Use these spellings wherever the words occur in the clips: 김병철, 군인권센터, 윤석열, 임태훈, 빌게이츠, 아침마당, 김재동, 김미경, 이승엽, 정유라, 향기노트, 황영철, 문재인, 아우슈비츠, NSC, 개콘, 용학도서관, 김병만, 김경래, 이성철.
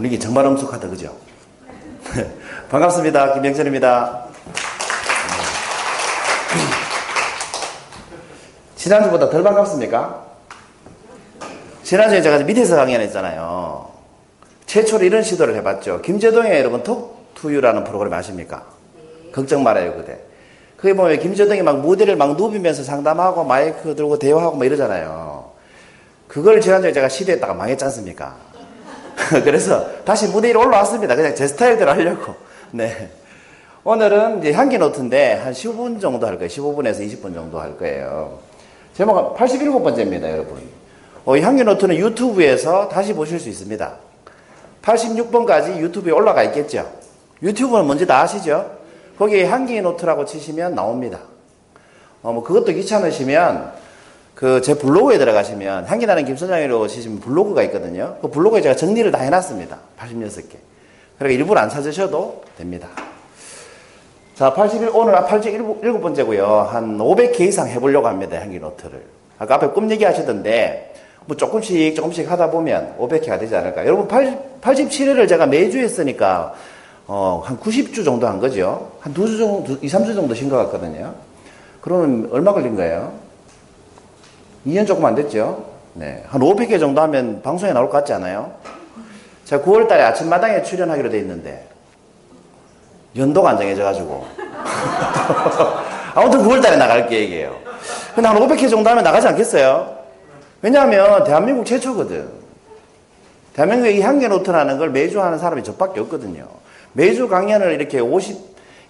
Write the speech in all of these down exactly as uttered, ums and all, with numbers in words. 분위기 정말 엄숙하다, 그죠? 반갑습니다. 김병철입니다. 지난주보다 덜 반갑습니까? 지난주에 제가 밑에서 강연했잖아요. 최초로 이런 시도를 해봤죠. 김재동의 여러분 톡투유라는 프로그램 아십니까? 걱정 말아요, 그대. 그게 보면 김재동이 막 무대를 막 누비면서 상담하고 마이크 들고 대화하고 막 이러잖아요. 그걸 지난주에 제가 시도했다가 망했지 않습니까? 그래서 다시 무대 위로 올라왔습니다. 그냥 제 스타일대로 하려고. 네. 오늘은 이제 향기노트인데 한 십오 분 정도 할 거예요. 십오 분에서 이십 분 정도 할 거예요. 제목은 팔십칠 번째입니다, 여러분. 어, 향기노트는 유튜브에서 다시 보실 수 있습니다. 팔십육 번까지 유튜브에 올라가 있겠죠. 유튜브는 뭔지 다 아시죠? 거기에 향기노트라고 치시면 나옵니다. 어, 뭐 그것도 귀찮으시면 그 제 블로그에 들어가시면 향기나는 김소장이라고 치시면 블로그가 있거든요. 그 블로그에 제가 정리를 다 해놨습니다. 팔십육 개. 그러니까 일부러 안 찾으셔도 됩니다. 자, 팔십일, 오늘 팔십칠 번째고요. 한 오백 개 이상 해보려고 합니다, 향기노트를. 아까 앞에 꿈 얘기 하시던데, 뭐 조금씩 조금씩 하다 보면 오백 개가 되지 않을까. 여러분, 팔십칠 회를 제가 매주 했으니까, 어, 한 구십 주 정도 한 거죠. 한 두 주 정도, 이, 삼 주 정도 쉰 것 같거든요. 그러면 얼마 걸린 거예요? 이 년 조금 안 됐죠? 네. 한 오백 개 정도 하면 방송에 나올 것 같지 않아요? 제가 구월 달에 아침마당에 출연하기로 돼 있는데, 연도가 안 정해져가지고. 아무튼 구월 달에 나갈 계획이에요. 근데 한 오백 회 정도 하면 나가지 않겠어요? 왜냐하면 대한민국 최초거든. 대한민국에 이 향기노트라는 걸 매주 하는 사람이 저밖에 없거든요. 매주 강연을 이렇게 오십,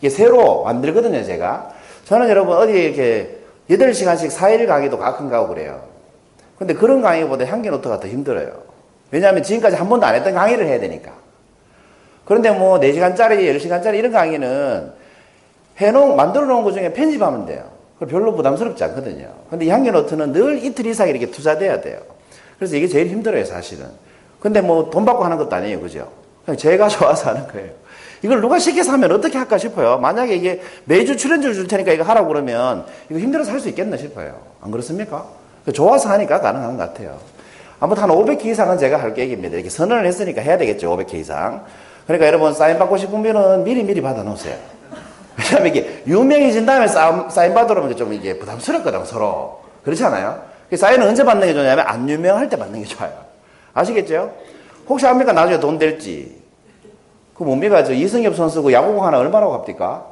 이게 새로 만들거든요, 제가. 저는 여러분 어디 이렇게 여덟 시간씩 사 일 강의도 가끔 가고 그래요. 근데 그런 강의보다 향기노트가 더 힘들어요. 왜냐하면 지금까지 한 번도 안 했던 강의를 해야 되니까. 그런데 뭐 네 시간짜리, 열 시간짜리 이런 강의는 해놓은, 만들어 놓은 것 중에 편집하면 돼요. 그 별로 부담스럽지 않거든요. 근데 향기노트는 늘 이틀 이상 이렇게 투자돼야 돼요. 그래서 이게 제일 힘들어요, 사실은. 근데 뭐 돈 받고 하는 것도 아니에요, 그죠? 그냥 제가 좋아서 하는 거예요. 이걸 누가 시켜서 하면 어떻게 할까 싶어요. 만약에 이게 매주 출연료를 줄 테니까 이거 하라고 그러면 이거 힘들어서 할 수 있겠나 싶어요. 안 그렇습니까? 좋아서 하니까 가능한 것 같아요. 아무튼 한 오백 개 이상은 제가 할 계획입니다. 이렇게 선언을 했으니까 해야 되겠죠, 오백 개 이상. 그러니까 여러분 사인 받고 싶으면은 미리 미리 받아 놓으세요. 왜냐면 이게 유명해진 다음에 사인 받으려면 좀 이게 부담스럽거든, 서로. 그렇지 않아요? 사인은 언제 받는 게 좋냐면 안 유명할 때 받는 게 좋아요. 아시겠죠? 혹시 합니까? 나중에 돈 될지. 그 뭡니까? 저 이승엽 선수고 야구공 하나 얼마라고 합니까?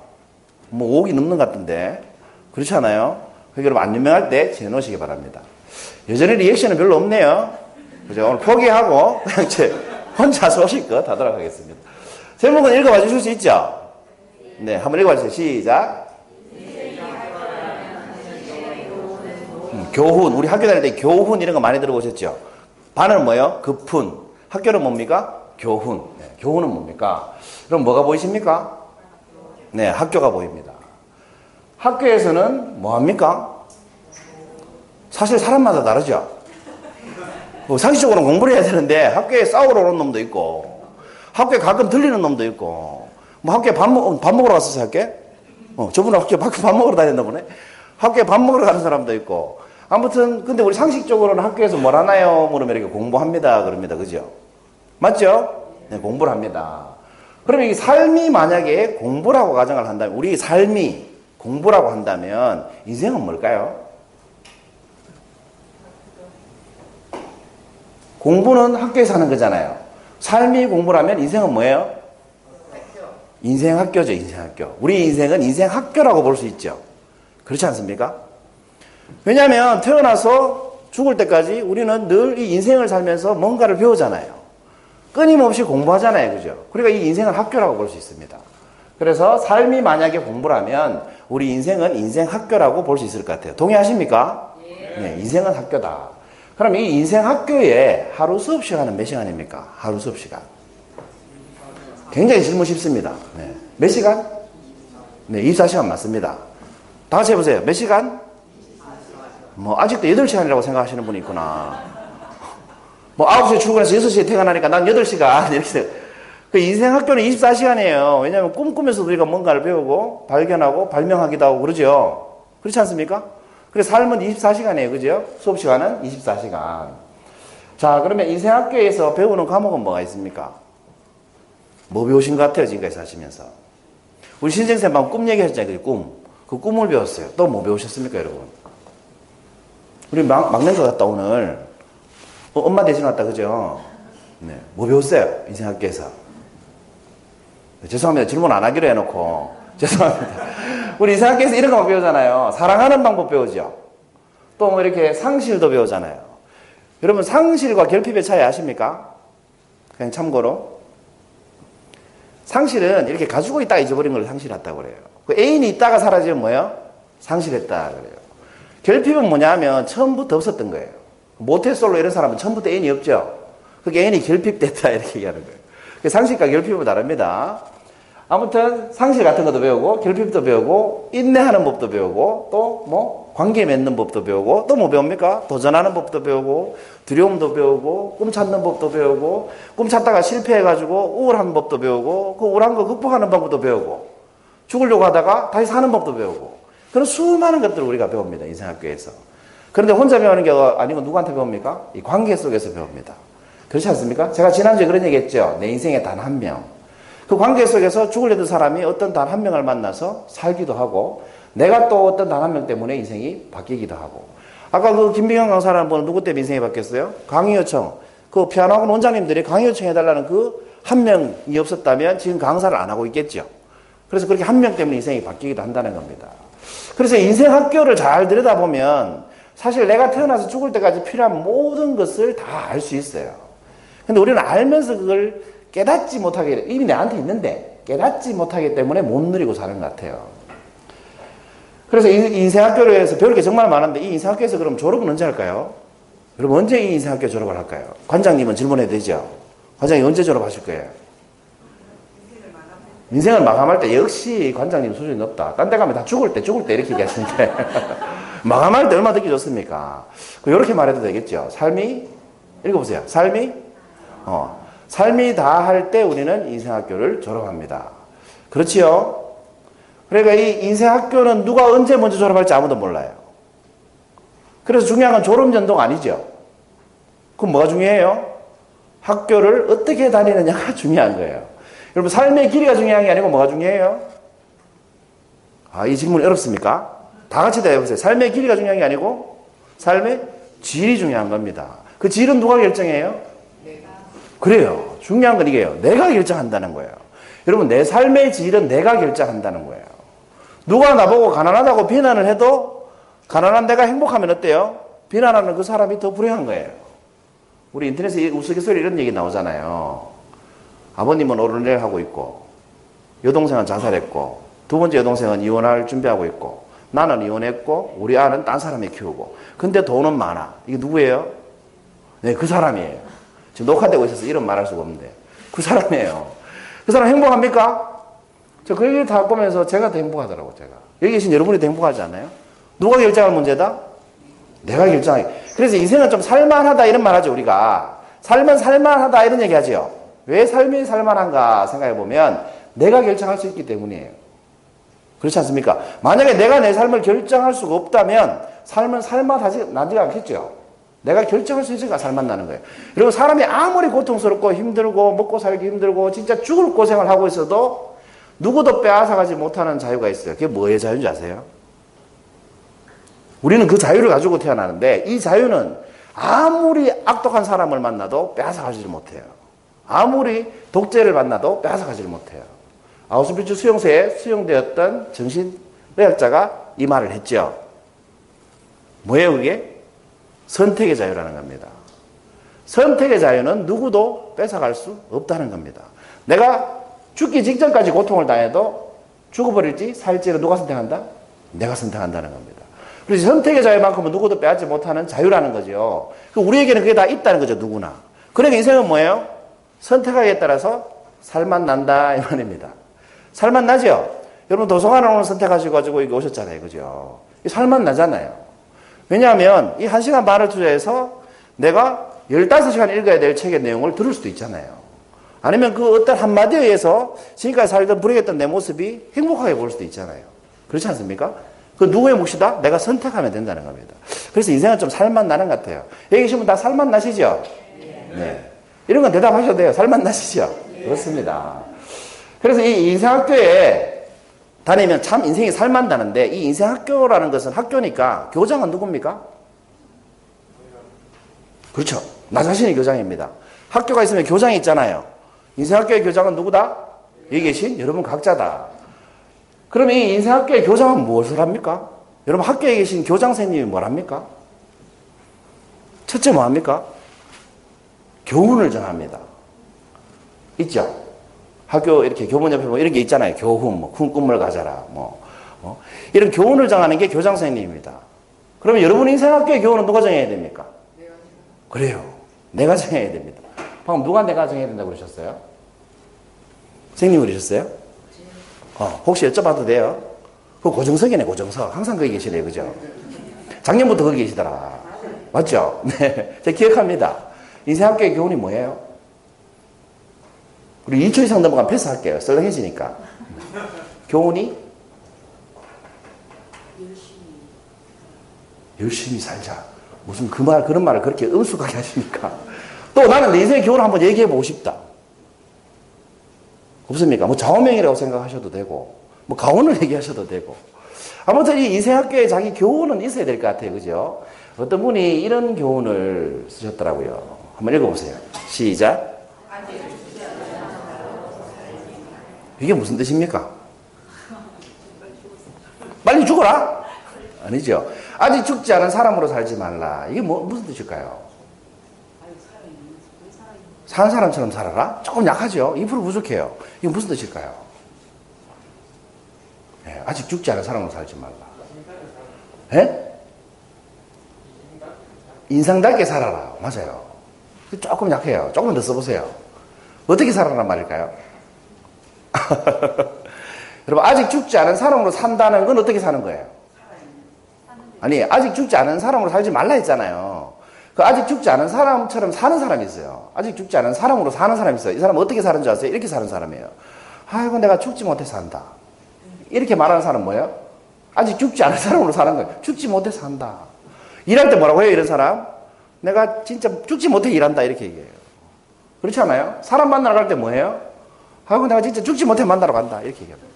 뭐 오억이 넘는 것 같던데. 그렇지 않아요? 그러니까 여러분 안 유명할 때 지어놓으시기 바랍니다. 여전히 리액션은 별로 없네요. 그죠? 오늘 포기하고 그냥 제 혼자서 오실 거 하도록 하겠습니다. 제목은 읽어봐 주실 수 있죠? 네, 한번 읽어봐 주세요. 시작. 음, 교훈. 우리 학교 다닐 때 교훈 이런 거 많이 들어보셨죠? 반은 뭐예요? 급훈. 학교는 뭡니까? 교훈. 네, 교훈은 뭡니까? 그럼 뭐가 보이십니까? 네, 학교가 보입니다. 학교에서는 뭐합니까? 사실 사람마다 다르죠? 상식적으로는 공부를 해야 되는데 학교에 싸우러 오는 놈도 있고 학교에 가끔 들리는 놈도 있고 뭐 학교에 밥, 먹, 밥 먹으러 갔었어요, 학교에? 어, 저분은 학교에 밥, 밥 먹으러 다녔나 보네? 학교에 밥 먹으러 가는 사람도 있고 아무튼 근데 우리 상식적으로는 학교에서 뭘 하나요? 물으면 이렇게 공부합니다 그럽니다, 그죠? 맞죠? 네, 공부를 합니다. 그러면 이 삶이 만약에 공부라고 가정을 한다면 우리 삶이 공부라고 한다면 인생은 뭘까요? 공부는 학교에서 하는 거잖아요. 삶이 공부라면 인생은 뭐예요? 학교. 인생 학교죠, 인생 학교. 우리 인생은 인생 학교라고 볼 수 있죠. 그렇지 않습니까? 왜냐하면 태어나서 죽을 때까지 우리는 늘 이 인생을 살면서 뭔가를 배우잖아요. 끊임없이 공부하잖아요, 그죠? 그러니까 이 인생은 학교라고 볼 수 있습니다. 그래서 삶이 만약에 공부라면 우리 인생은 인생 학교라고 볼 수 있을 것 같아요. 동의하십니까? 예. 네, 인생은 학교다. 그럼 이 인생 학교에 하루 수업 시간은 몇 시간입니까? 하루 수업 시간. 굉장히 질문 쉽습니다. 네. 몇 시간? 네, 이십사 시간 맞습니다. 다 같이 해보세요. 몇 시간? 뭐, 아직도 여덟 시간이라고 생각하시는 분이 있구나. 뭐, 아홉 시에 출근해서 여섯 시에 퇴근하니까 난 여덟 시간. 이렇게. 그 인생 학교는 이십사 시간이에요. 왜냐면 꿈꾸면서 우리가 뭔가를 배우고, 발견하고, 발명하기도 하고 그러죠. 그렇지 않습니까? 그래서 삶은 이십사 시간이에요. 그죠? 수업시간은 이십사 시간. 자, 그러면 인생학교에서 배우는 과목은 뭐가 있습니까? 뭐 배우신 것 같아요, 지금까지 사시면서? 우리 신생쌤하고 꿈 얘기하셨잖아요, 꿈. 그 꿈을 배웠어요. 또 뭐 배우셨습니까, 여러분? 우리 막, 막내가 갔다, 오늘. 어, 엄마 대신 왔다, 그죠? 네. 뭐 배웠어요, 인생학교에서? 네, 죄송합니다. 질문 안 하기로 해놓고. 죄송합니다. 우리 인생학교에서 이런 거 배우잖아요. 사랑하는 방법 배우죠. 또 뭐 이렇게 상실도 배우잖아요. 여러분, 상실과 결핍의 차이 아십니까? 그냥 참고로. 상실은 이렇게 가지고 있다가 잊어버린 걸 상실했다고 그래요. 그 애인이 있다가 사라지면 뭐예요? 상실했다 그래요. 결핍은 뭐냐면 처음부터 없었던 거예요. 모태솔로 이런 사람은 처음부터 애인이 없죠. 그게 애인이 결핍됐다 이렇게 얘기하는 거예요. 상실과 결핍은 다릅니다. 아무튼 상실 같은 것도 배우고 결핍도 배우고 인내하는 법도 배우고 또 뭐 관계 맺는 법도 배우고 또 뭐 배웁니까? 도전하는 법도 배우고 두려움도 배우고 꿈 찾는 법도 배우고 꿈 찾다가 실패해가지고 우울한 법도 배우고 그 우울한 거 극복하는 방법도 배우고 죽으려고 하다가 다시 사는 법도 배우고 그런 수많은 것들을 우리가 배웁니다. 인생학교에서. 그런데 혼자 배우는 게 아니고 누구한테 배웁니까? 이 관계 속에서 배웁니다. 그렇지 않습니까? 제가 지난주에 그런 얘기 했죠. 내 인생에 단 한 명. 그 관계 속에서 죽으려던 사람이 어떤 단 한 명을 만나서 살기도 하고 내가 또 어떤 단 한 명 때문에 인생이 바뀌기도 하고 아까 그 김미경 강사라는 분은 누구 때문에 인생이 바뀌었어요? 강의요청. 그 피아노학원 원장님들이 강의요청 해달라는 그 한 명이 없었다면 지금 강사를 안 하고 있겠죠. 그래서 그렇게 한 명 때문에 인생이 바뀌기도 한다는 겁니다. 그래서 인생 학교를 잘 들여다보면 사실 내가 태어나서 죽을 때까지 필요한 모든 것을 다 알 수 있어요. 근데 우리는 알면서 그걸 깨닫지 못하게, 이미 나한테 있는데 깨닫지 못하기 때문에 못 누리고 사는 것 같아요. 그래서 인생학교로 해서 배울 게 정말 많은데 이 인생학교에서 그럼 졸업은 언제 할까요? 여러분 언제 이 인생학교 졸업을 할까요? 관장님은 질문해도 되죠? 관장님 언제 졸업하실 거예요? 인생을 마감할 때. 역시 관장님 수준이 높다. 딴 데 가면 다 죽을 때 죽을 때 이렇게 얘기하시는데 마감할 때 얼마나 듣기 좋습니까? 이렇게 말해도 되겠죠? 삶이, 읽어보세요. 삶이 어. 삶이 다 할 때 우리는 인생학교를 졸업합니다. 그렇지요? 그러니까 이 인생학교는 누가 언제 먼저 졸업할지 아무도 몰라요. 그래서 중요한 건 졸업 연도가 아니죠. 그럼 뭐가 중요해요? 학교를 어떻게 다니느냐가 중요한 거예요. 여러분 삶의 길이가 중요한 게 아니고 뭐가 중요해요? 아, 이 질문 어렵습니까? 다 같이 대해보세요. 삶의 길이가 중요한 게 아니고 삶의 질이 중요한 겁니다. 그 질은 누가 결정해요? 그래요. 중요한 건 이게요. 내가 결정한다는 거예요. 여러분 내 삶의 질은 내가 결정한다는 거예요. 누가 나보고 가난하다고 비난을 해도 가난한 내가 행복하면 어때요? 비난하는 그 사람이 더 불행한 거예요. 우리 인터넷에 우스갯소리 이런 얘기 나오잖아요. 아버님은 오른일 하고 있고 여동생은 자살했고 두 번째 여동생은 이혼할 준비하고 있고 나는 이혼했고 우리 아는 딴 사람이 키우고 근데 돈은 많아. 이게 누구예요? 네, 그 사람이에요. 지금 녹화되고 있어서 이런 말할 수가 없는데 그 사람이에요. 그 사람 행복합니까? 저 그 얘기를 다 보면서 제가 더 행복하더라고요. 제가 여기 계신 여러분이 더 행복하지 않아요? 누가 결정할 문제다? 내가 결정하기. 그래서 인생은 좀 살만하다 이런 말 하죠. 우리가 살면 살만하다 이런 얘기 하지요. 왜 삶이 살만한가 생각해보면 내가 결정할 수 있기 때문이에요. 그렇지 않습니까? 만약에 내가 내 삶을 결정할 수가 없다면 삶은 살만하지 나지 않겠죠. 내가 결정할 수 있으니까 살만나는 거예요. 여러분 사람이 아무리 고통스럽고 힘들고 먹고 살기 힘들고 진짜 죽을 고생을 하고 있어도 누구도 빼앗아가지 못하는 자유가 있어요. 그게 뭐의 자유인지 아세요? 우리는 그 자유를 가지고 태어나는데 이 자유는 아무리 악독한 사람을 만나도 빼앗아가지 못해요. 아무리 독재를 만나도 빼앗아가지 못해요. 아우슈비츠 수용소에 수용되었던 정신의학자가 이 말을 했죠. 뭐예요 그게? 선택의 자유라는 겁니다. 선택의 자유는 누구도 뺏어갈 수 없다는 겁니다. 내가 죽기 직전까지 고통을 당해도 죽어버릴지 살지를 누가 선택한다? 내가 선택한다는 겁니다. 그래서 선택의 자유만큼은 누구도 빼앗지 못하는 자유라는 거죠. 우리에게는 그게 다 있다는 거죠. 누구나. 그러니까 인생은 뭐예요? 선택하기에 따라서 살만 난다 이 말입니다. 살만 나죠? 여러분 도서관을 오늘 선택하셔가지고 여기 오셨잖아요. 그죠? 살만 나잖아요. 왜냐하면 이 한 시간 반을 투자해서 내가 열다섯 시간 읽어야 될 책의 내용을 들을 수도 있잖아요. 아니면 그 어떤 한마디에 의해서 지금까지 살던 불행했던 내 모습이 행복하게 보일 수도 있잖아요. 그렇지 않습니까? 그 누구의 몫이다? 내가 선택하면 된다는 겁니다. 그래서 인생은 좀 살만 나는 것 같아요. 여기 계신 분 다 살만 나시죠? 네. 이런 건 대답하셔도 돼요. 살만 나시죠? 그렇습니다. 그래서 이 인생학교에 다니면 참 인생이 살만다는데, 이 인생학교라는 것은 학교니까 교장은 누굽니까? 그렇죠. 나 자신이 교장입니다. 학교가 있으면 교장이 있잖아요. 인생학교의 교장은 누구다? 여기 계신 여러분 각자다. 그럼 이 인생학교의 교장은 무엇을 합니까? 여러분 학교에 계신 교장 선생님이 뭘 합니까? 첫째 뭐 합니까? 교훈을 전합니다. 있죠? 학교 이렇게 교문 옆에 보면 이런 게 있잖아요. 교훈, 뭐 큰 꿈을 가져라, 뭐 어? 이런 교훈을 정하는 게 교장 선생님입니다. 그러면 여러분 인생학교의 교훈은 누가 정해야 됩니까? 그래요. 내가 정해야 됩니다. 방금 누가 내가 정해야 된다고 그러셨어요? 선생님 그러셨어요? 어, 혹시 여쭤봐도 돼요? 그 고정석이네, 고정석. 항상 거기 계시네요, 그죠? 작년부터 거기 계시더라. 맞죠? 네. 제가 기억합니다. 인생학교의 교훈이 뭐예요? 우리 이 초 이상 넘어가면 패스할게요. 썰렁해지니까. 교훈이? 열심히. 열심히 살자. 무슨 그 말, 그런 말을 그렇게 엄숙하게 하십니까? 또 나는 내 인생의 교훈을 한번 얘기해보고 싶다. 없습니까? 뭐 좌우명이라고 생각하셔도 되고, 뭐 가원을 얘기하셔도 되고. 아무튼 이 인생학교에 자기 교훈은 있어야 될 것 같아요. 그죠? 어떤 분이 이런 교훈을 쓰셨더라고요. 한번 읽어보세요. 시작. 이게 무슨 뜻입니까? 빨리 죽어라? 아니죠. 아직 죽지 않은 사람으로 살지 말라. 이게 뭐, 무슨 뜻일까요? 사는 사람처럼 살아라? 조금 약하죠? 이 퍼센트 부족해요. 이게 무슨 뜻일까요? 예, 아직 죽지 않은 사람으로 살지 말라. 예? 인상답게 살아라. 맞아요. 조금 약해요. 조금 더 써보세요. 어떻게 살아란 말일까요? 여러분, 아직 죽지 않은 사람으로 산다는 건 어떻게 사는 거예요? 아니, 아직 죽지 않은 사람으로 살지 말라 했잖아요. 그 아직 죽지 않은 사람처럼 사는 사람이 있어요. 아직 죽지 않은 사람으로 사는 사람이 있어요. 이 사람은 어떻게 사는 줄 아세요? 이렇게 사는 사람이에요. 아이고, 내가 죽지 못해서 산다. 이렇게 말하는 사람은 뭐예요? 아직 죽지 않은 사람으로 사는 거예요. 죽지 못해서 산다. 일할 때 뭐라고 해요, 이런 사람? 내가 진짜 죽지 못해 일한다. 이렇게 얘기해요. 그렇지 않아요? 사람 만나러 갈 때 뭐예요? 아이고, 내가 진짜 죽지 못해 만나러 간다. 이렇게 얘기합니다.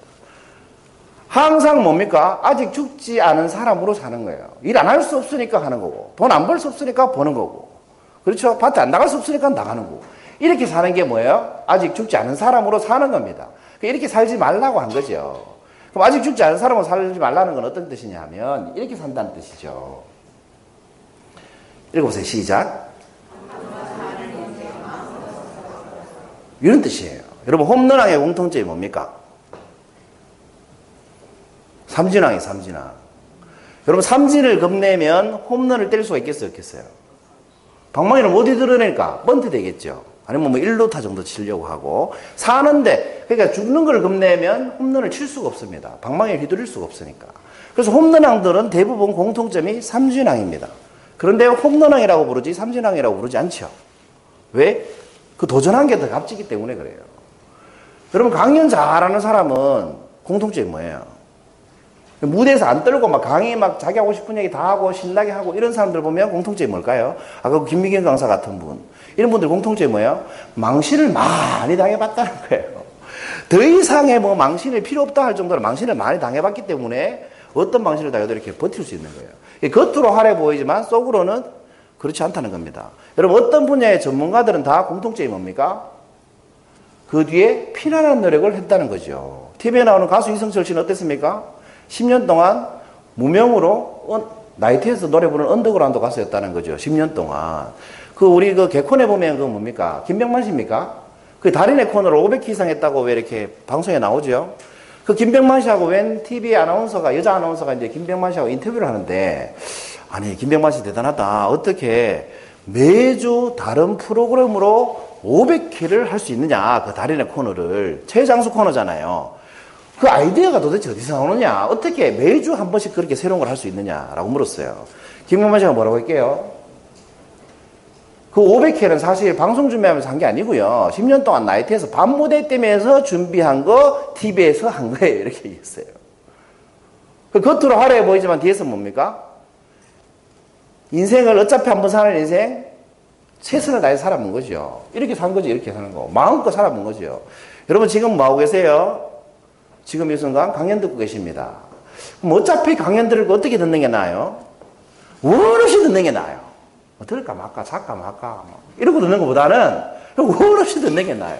항상 뭡니까? 아직 죽지 않은 사람으로 사는 거예요. 일 안 할 수 없으니까 하는 거고, 돈 안 벌 수 없으니까 버는 거고, 그렇죠? 밭에 안 나갈 수 없으니까 나가는 거고, 이렇게 사는 게 뭐예요? 아직 죽지 않은 사람으로 사는 겁니다. 이렇게 살지 말라고 한 거죠. 그럼 아직 죽지 않은 사람으로 살지 말라는 건 어떤 뜻이냐 하면 이렇게 산다는 뜻이죠. 읽어보세요. 시작. 이런 뜻이에요. 여러분, 홈런왕의 공통점이 뭡니까? 삼진왕이에요, 삼진왕. 여러분, 삼진을 겁내면 홈런을 때릴 수가 있겠어요, 없겠어요? 방망이는 어디 들어낼까? 번트 되겠죠. 아니면 뭐 일 루타 정도 치려고 하고. 사는데, 그러니까 죽는 걸 겁내면 홈런을 칠 수가 없습니다. 방망이를 휘두를 수가 없으니까. 그래서 홈런왕들은 대부분 공통점이 삼진왕입니다. 그런데 홈런왕이라고 부르지 삼진왕이라고 부르지 않죠. 왜? 그 도전한 게 더 값지기 때문에 그래요. 여러분, 강연 잘하는 사람은 공통점이 뭐예요? 무대에서 안 떨고 막 강의 막 자기 하고 싶은 얘기 다 하고 신나게 하고 이런 사람들 보면 공통점이 뭘까요? 아까 그 김미경 강사 같은 분, 이런 분들 공통점이 뭐예요? 망신을 많이 당해봤다는 거예요. 더 이상의 뭐 망신이 필요 없다 할 정도로 망신을 많이 당해봤기 때문에 어떤 망신을 당해도 이렇게 버틸 수 있는 거예요. 겉으로 화려해 보이지만 속으로는 그렇지 않다는 겁니다. 여러분, 어떤 분야의 전문가들은 다 공통점이 뭡니까? 그 뒤에 피나는 노력을 했다는 거죠. 티비에 나오는 가수 이성철 씨는 어땠습니까? 십 년 동안 무명으로 나이트에서 노래 부르는 언더그라운드 가수였다는 거죠. 십 년 동안. 그 우리 그 개콘에 보면 그 뭡니까? 김병만 씨입니까? 그 달인의 코너로 오백 회 이상 했다고 왜 이렇게 방송에 나오죠? 그 김병만 씨하고 웬 티비 아나운서가, 여자 아나운서가 이제 김병만 씨하고 인터뷰를 하는데, 아니, 김병만 씨 대단하다. 어떻게 매주 다른 프로그램으로 오백 회를 할 수 있느냐. 그 달인의 코너를. 최장수 코너잖아요. 그 아이디어가 도대체 어디서 나오느냐? 어떻게 매주 한 번씩 그렇게 새로운 걸 할 수 있느냐라고 물었어요. 김병만 씨가 뭐라고 할게요? 그 오백 회는 사실 방송 준비하면서 한 게 아니고요. 십 년 동안 나이트에서 밤 무대 때면서 준비한 거 티비에서 한 거예요. 이렇게 얘기했어요. 그 겉으로 화려해 보이지만 뒤에서 뭡니까? 인생을 어차피 한 번 사는 인생 최선을 다해서 살아본 거죠. 이렇게 산 거죠. 이렇게 사는 거. 마음껏 살아본 거죠. 여러분 지금 뭐하고 계세요? 지금 이 순간 강연 듣고 계십니다. 그럼 어차피 강연 들고 어떻게 듣는 게 나아요? 원 없이 듣는 게 나아요. 뭐 들을까 말까, 잘까 말까, 뭐. 이러고 듣는 것보다는 원 없이 듣는 게 나아요.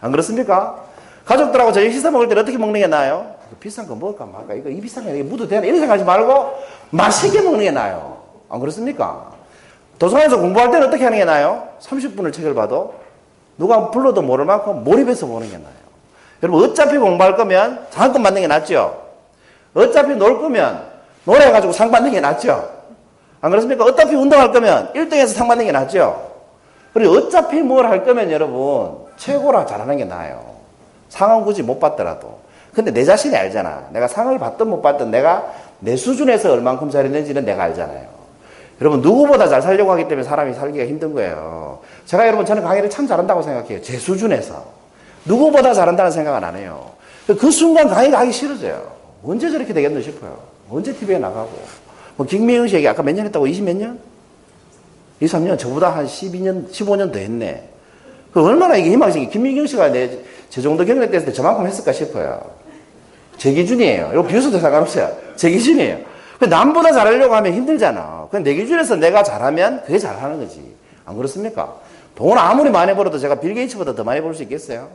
안 그렇습니까? 가족들하고 저녁 식사 먹을 때 어떻게 먹는 게 나아요? 비싼 거 먹을까 말까, 이거 이 비싼 거 묻어도 되나? 이런 생각하지 말고 맛있게 먹는 게 나아요. 안 그렇습니까? 도서관에서 공부할 때는 어떻게 하는 게 나아요? 삼십 분을 책을 봐도 누가 불러도 모를 만큼 몰입해서 보는 게 나아요. 여러분 어차피 공부할 거면 장학금 받는 게 낫죠. 어차피 놀 거면 놀아가지고 상 받는 게 낫죠. 안 그렇습니까? 어차피 운동할 거면 일 등에서 상 받는 게 낫죠. 그리고 어차피 뭘 할 거면 여러분 최고라 잘하는 게 나아요. 상은 굳이 못 받더라도. 근데 내 자신이 알잖아. 내가 상을 받든 못 받든 내가 내 수준에서 얼만큼 잘했는지는 내가 알잖아요. 여러분 누구보다 잘 살려고 하기 때문에 사람이 살기가 힘든 거예요. 제가 여러분 저는 강의를 참 잘한다고 생각해요. 제 수준에서. 누구보다 잘한다는 생각은 안 해요. 그 순간 강의가 하기 싫어져요. 언제 저렇게 되겠노 싶어요. 언제 티비에 나가고. 뭐 김미경 씨 얘기 아까 몇 년 했다고? 이십 몇 년? 이십삼 년? 저보다 한 십이 년, 십오 년 더 했네. 그 얼마나 이게 희망이 생기. 김미경 씨가 내 제 정도 경력 됐을 때 저만큼 했을까 싶어요. 제 기준이에요. 이거 비웃어도 상관없어요. 제 기준이에요. 남보다 잘하려고 하면 힘들잖아. 내 기준에서 내가 잘하면 그게 잘하는 거지. 안 그렇습니까? 돈을 아무리 많이 벌어도 제가 빌게이츠보다 더 많이 벌 수 있겠어요?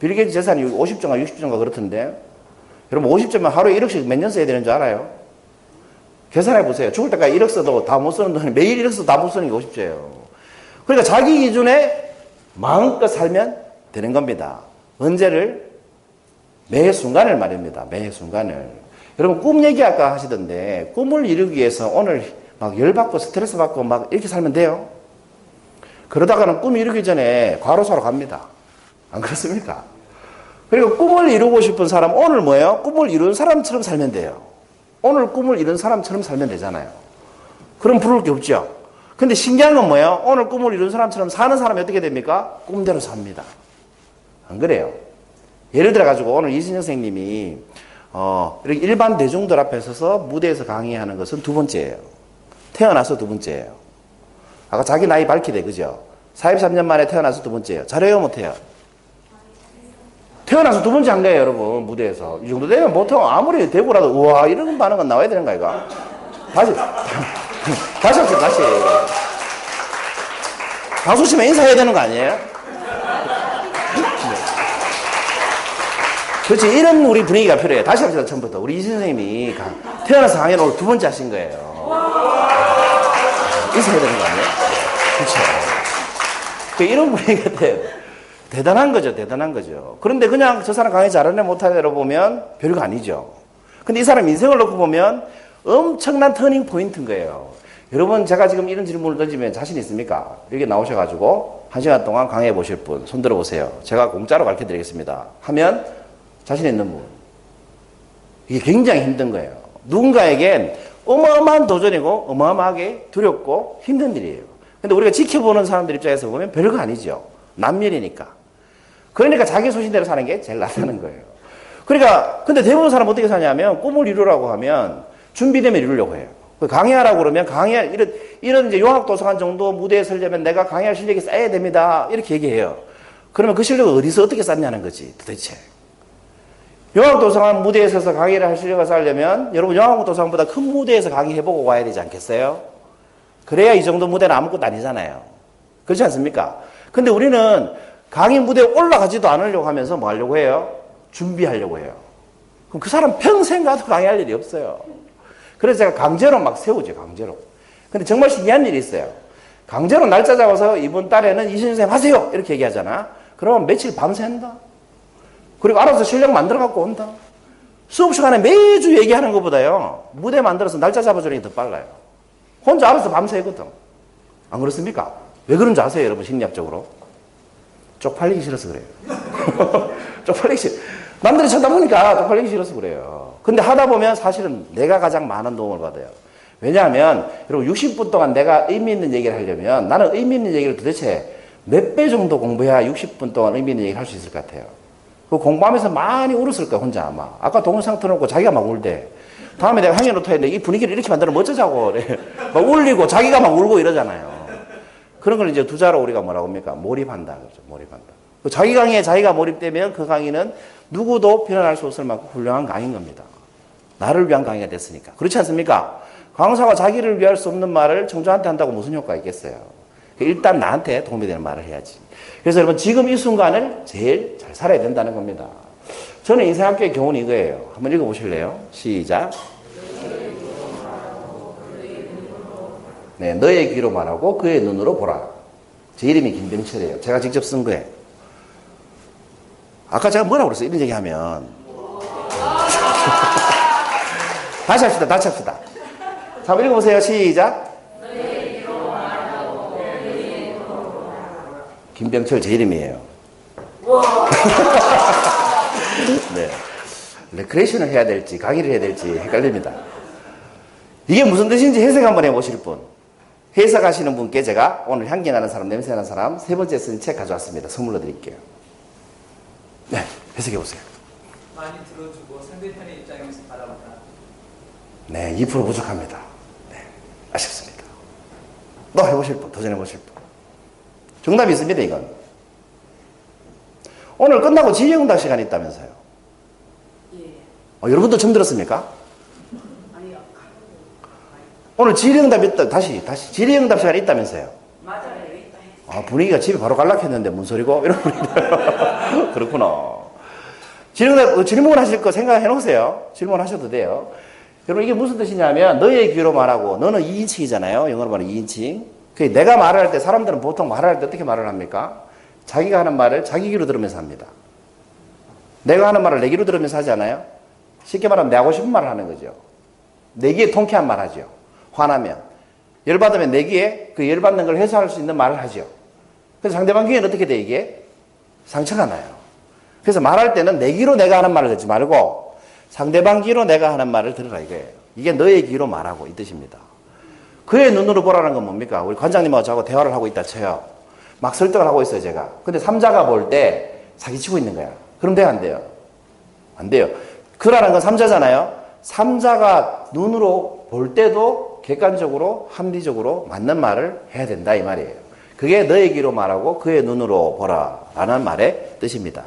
빌게이츠 재산이 오십 조인가 육십 조인가 그렇던데 여러분 오십 조면 하루에 일억씩 몇 년 써야 되는 줄 알아요? 계산해보세요. 죽을 때까지 일억 써도 다 못 쓰는 돈이 매일 일억 써도 다 못 쓰는 게 오십 조예요. 그러니까 자기 기준에 마음껏 살면 되는 겁니다. 언제를? 매 순간을 말입니다. 매 순간을. 여러분 꿈 얘기 아까 하시던데 꿈을 이루기 위해서 오늘 막 열받고 스트레스 받고 막 이렇게 살면 돼요? 그러다가는 꿈 이루기 전에 과로사로 갑니다. 안 그렇습니까? 그리고 꿈을 이루고 싶은 사람 오늘 뭐예요? 꿈을 이룬 사람처럼 살면 돼요. 오늘 꿈을 이룬 사람처럼 살면 되잖아요. 그럼 부러울 게 없죠. 근데 신기한 건 뭐예요? 오늘 꿈을 이룬 사람처럼 사는 사람이 어떻게 됩니까? 꿈대로 삽니다. 안 그래요? 예를 들어가지고 오늘 이진 선생님이 어, 이렇게 일반 대중들 앞에 서서 무대에서 강의하는 것은 두 번째예요. 태어나서 두 번째예요. 아까 자기 나이 밝히대, 그죠? 사십삼 년 만에 태어나서 두 번째예요. 잘해요, 못해요? 태어나서 두 번째 한 거예요, 여러분, 무대에서. 이 정도 되면 보통 아무리 대고라도, 우와, 이런 반응은 나와야 되는 거야, 이거. 다시, 다시 합시다, 다시. 방송 치면 인사해야 되는 거 아니에요? 그렇지, 이런 우리 분위기가 필요해요. 다시 합시다, 처음부터. 우리 이 선생님이 태어나서 강연 오늘 두 번째 하신 거예요. 인사해야 되는 거 아니에요? 그렇죠. 그러니까 이런 분위기 같아요. 대단한 거죠. 대단한 거죠. 그런데 그냥 저 사람 강의 잘하네 못하네 보면 별거 아니죠. 근데 이 사람 인생을 놓고 보면 엄청난 터닝 포인트인 거예요. 여러분 제가 지금 이런 질문을 던지면 자신 있습니까? 이렇게 나오셔가지고 한 시간 동안 강의해 보실 분 손 들어보세요. 제가 공짜로 가르쳐 드리겠습니다. 하면 자신 있는 분. 이게 굉장히 힘든 거예요. 누군가에겐 어마어마한 도전이고 어마어마하게 두렵고 힘든 일이에요. 근데 우리가 지켜보는 사람들 입장에서 보면 별거 아니죠. 남일이니까. 그러니까 자기 소신대로 사는 게 제일 낫다는 거예요. 그러니까 근데 대부분 사람 어떻게 사냐면 꿈을 이루라고 하면 준비되면 이루려고 해요. 강의하라고 그러면 강의할 이런 이런 이제 용학도서관 정도 무대에 서려면 내가 강의할 실력이 쌓여야 됩니다. 이렇게 얘기해요. 그러면 그 실력을 어디서 어떻게 쌓냐는 거지 도대체. 용학도서관 무대에 서서 강의를 할 실력을 쌓으려면 여러분 용학도서관보다 큰 무대에서 강의해보고 와야 되지 않겠어요? 그래야 이 정도 무대는 아무것도 아니잖아요. 그렇지 않습니까? 근데 우리는 강의 무대에 올라가지도 않으려고 하면서 뭐 하려고 해요? 준비하려고 해요. 그럼 그 사람 평생 가도 강의할 일이 없어요. 그래서 제가 강제로 막 세우죠, 강제로. 근데 정말 신기한 일이 있어요. 강제로 날짜 잡아서 이번 달에는 이신 선생님 하세요! 이렇게 얘기하잖아. 그러면 며칠 밤새 한다. 그리고 알아서 실력 만들어 갖고 온다. 수업 시간에 매주 얘기하는 것보다요, 무대 만들어서 날짜 잡아주는 게 더 빨라요. 혼자 알아서 밤새 하거든. 안 그렇습니까? 왜 그런지 아세요, 여러분, 심리학적으로? 쪽팔리기 싫어서 그래요. 쪽팔리기 싫어. 남들이 쳐다보니까 쪽팔리기 싫어서 그래요. 근데 하다 보면 사실은 내가 가장 많은 도움을 받아요. 왜냐하면, 여러분, 육십 분 동안 내가 의미 있는 얘기를 하려면 나는 의미 있는 얘기를 도대체 몇 배 정도 공부해야 육십 분 동안 의미 있는 얘기를 할 수 있을 것 같아요. 그 공부하면서 많이 울었을 거야, 혼자 아마. 아까 동영상 틀어놓고 자기가 막 울대. 다음에 내가 향기노트 했는데 이 분위기를 이렇게 만들면 어쩌자고. 막 울리고 자기가 막 울고 이러잖아요. 그런 걸 이제 투자로 우리가 뭐라고 합니까? 몰입한다. 그렇죠. 몰입한다. 자기 강의에 자기가 몰입되면 그 강의는 누구도 비난할 수 없을 만큼 훌륭한 강의인 겁니다. 나를 위한 강의가 됐으니까. 그렇지 않습니까? 강사가 자기를 위할 수 없는 말을 청중한테 한다고 무슨 효과가 있겠어요? 일단 나한테 도움이 되는 말을 해야지. 그래서 여러분 지금 이 순간을 제일 잘 살아야 된다는 겁니다. 저는 인생학교의 교훈이 이거예요. 한번 읽어보실래요? 시작. 네, 너의 귀로 말하고 그의 눈으로 보라. 제 이름이 김병철이에요. 제가 직접 쓴 거예요. 아까 제가 뭐라고 그랬어요? 이런 얘기하면. 다시 합시다. 다시 합시다. 자, 한번 읽어보세요. 시작. 너의 귀로 말하고 그의 눈으로 보라. 김병철 제 이름이에요. 네, 레크레이션을 해야 될지 강의를 해야 될지 헷갈립니다. 이게 무슨 뜻인지 해석 한번 해보실 분, 해석하시는 분께 제가 오늘 향기나는 사람, 냄새나는 사람 세 번째 쓴 책 가져왔습니다. 선물로 드릴게요. 네, 해석해보세요. 많이 들어주고 상대편의 입장에서 바라보라. 네, 이 퍼센트 부족합니다. 네, 아쉽습니다. 또 해보실 분, 도전해보실 분. 정답이 있습니다. 이건 오늘 끝나고 질의응답 시간이 있다면서요. 예. 어, 여러분도 처음 들었습니까? 아니요. 오늘 질의응답 있다, 다시, 다시. 질의응답 시간이 있다면서요. 맞아요. 아, 분위기가 집에 바로 갈락했는데, 뭔 소리고? 이런 분위기요. 그렇구나. 질의응답, 질문 하실 거 생각해 놓으세요. 질문 하셔도 돼요. 여러분, 이게 무슨 뜻이냐면, 너의 귀로 말하고, 너는 이 인칭이잖아요. 영어로 말하면 이 인칭. 그 내가 말을 할 때, 사람들은 보통 말을 할 때 어떻게 말을 합니까? 자기가 하는 말을 자기 귀로 들으면서 합니다. 내가 하는 말을 내 귀로 들으면서 하지 않아요? 쉽게 말하면 내 하고 싶은 말을 하는 거죠. 내 귀에 통쾌한 말 하죠. 화나면. 열받으면 내 귀에 그 열받는 걸 해소할 수 있는 말을 하죠. 그래서 상대방 귀에는 어떻게 돼, 이게? 상처가 나요. 그래서 말할 때는 내 귀로 내가 하는 말을 듣지 말고 상대방 귀로 내가 하는 말을 들으라 이거예요. 이게 너의 귀로 말하고 이 뜻입니다. 그의 눈으로 보라는 건 뭡니까? 우리 관장님하고 저하고 대화를 하고 있다 쳐요. 막 설득을 하고 있어요, 제가. 근데 삼자가 볼 때 사기치고 있는 거야. 그럼 돼요, 안 돼요? 안 돼요. 그라는 건 삼자잖아요. 삼자가 눈으로 볼 때도 객관적으로, 합리적으로 맞는 말을 해야 된다, 이 말이에요. 그게 너의 귀로 말하고 그의 눈으로 보라 라는 말의 뜻입니다.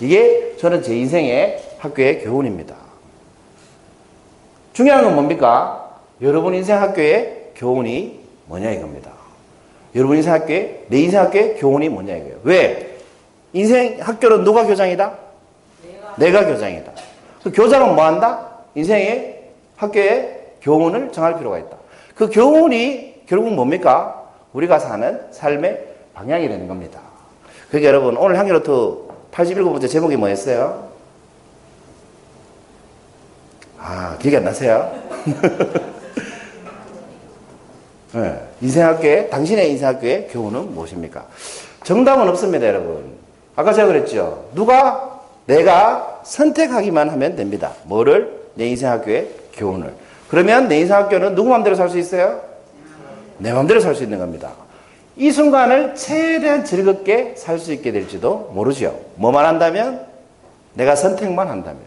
이게 저는 제 인생의 학교의 교훈입니다. 중요한 건 뭡니까? 여러분 인생 학교의 교훈이 뭐냐 이겁니다. 여러분 인생 학교에, 내 인생 학교의 교훈이 뭐냐 이거예요. 왜? 인생 학교는 누가 교장이다? 내가, 내가 교장이다. 그 교장은 뭐 한다? 인생의 학교의 교훈을 정할 필요가 있다. 그 교훈이 결국 뭡니까? 우리가 사는 삶의 방향이 되는 겁니다. 그러니까 여러분, 오늘 향기노트 팔십칠 번째 제목이 뭐였어요? 아, 기억이 안 나세요? 네. 인생학교의, 당신의 인생학교의 교훈은 무엇입니까? 정답은 없습니다, 여러분. 아까 제가 그랬죠. 누가, 내가 선택하기만 하면 됩니다. 뭐를? 내 인생학교의 교훈을. 그러면 내 인생학교는 누구 마음대로 살 수 있어요? 내 마음대로 살 수 있는 겁니다. 이 순간을 최대한 즐겁게 살 수 있게 될지도 모르죠. 뭐만 한다면? 내가 선택만 한다면.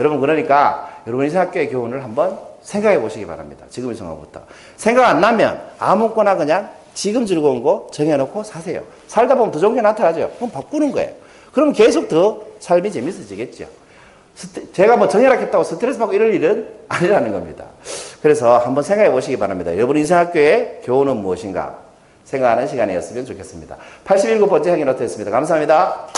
여러분, 그러니까 여러분 인생학교의 교훈을 한번 생각해 보시기 바랍니다. 지금 이 순간부터. 생각 안 나면 아무거나 그냥 지금 즐거운 거 정해놓고 사세요. 살다 보면 더 좋은 게 나타나죠. 그럼 바꾸는 거예요. 그럼 계속 더 삶이 재밌어지겠죠. 스트, 제가 뭐 정해라 했다고 스트레스 받고 이럴 일은 아니라는 겁니다. 그래서 한번 생각해 보시기 바랍니다. 여러분 인생학교의 교훈은 무엇인가 생각하는 시간이었으면 좋겠습니다. 팔십칠 번째 향기노트였습니다. 감사합니다.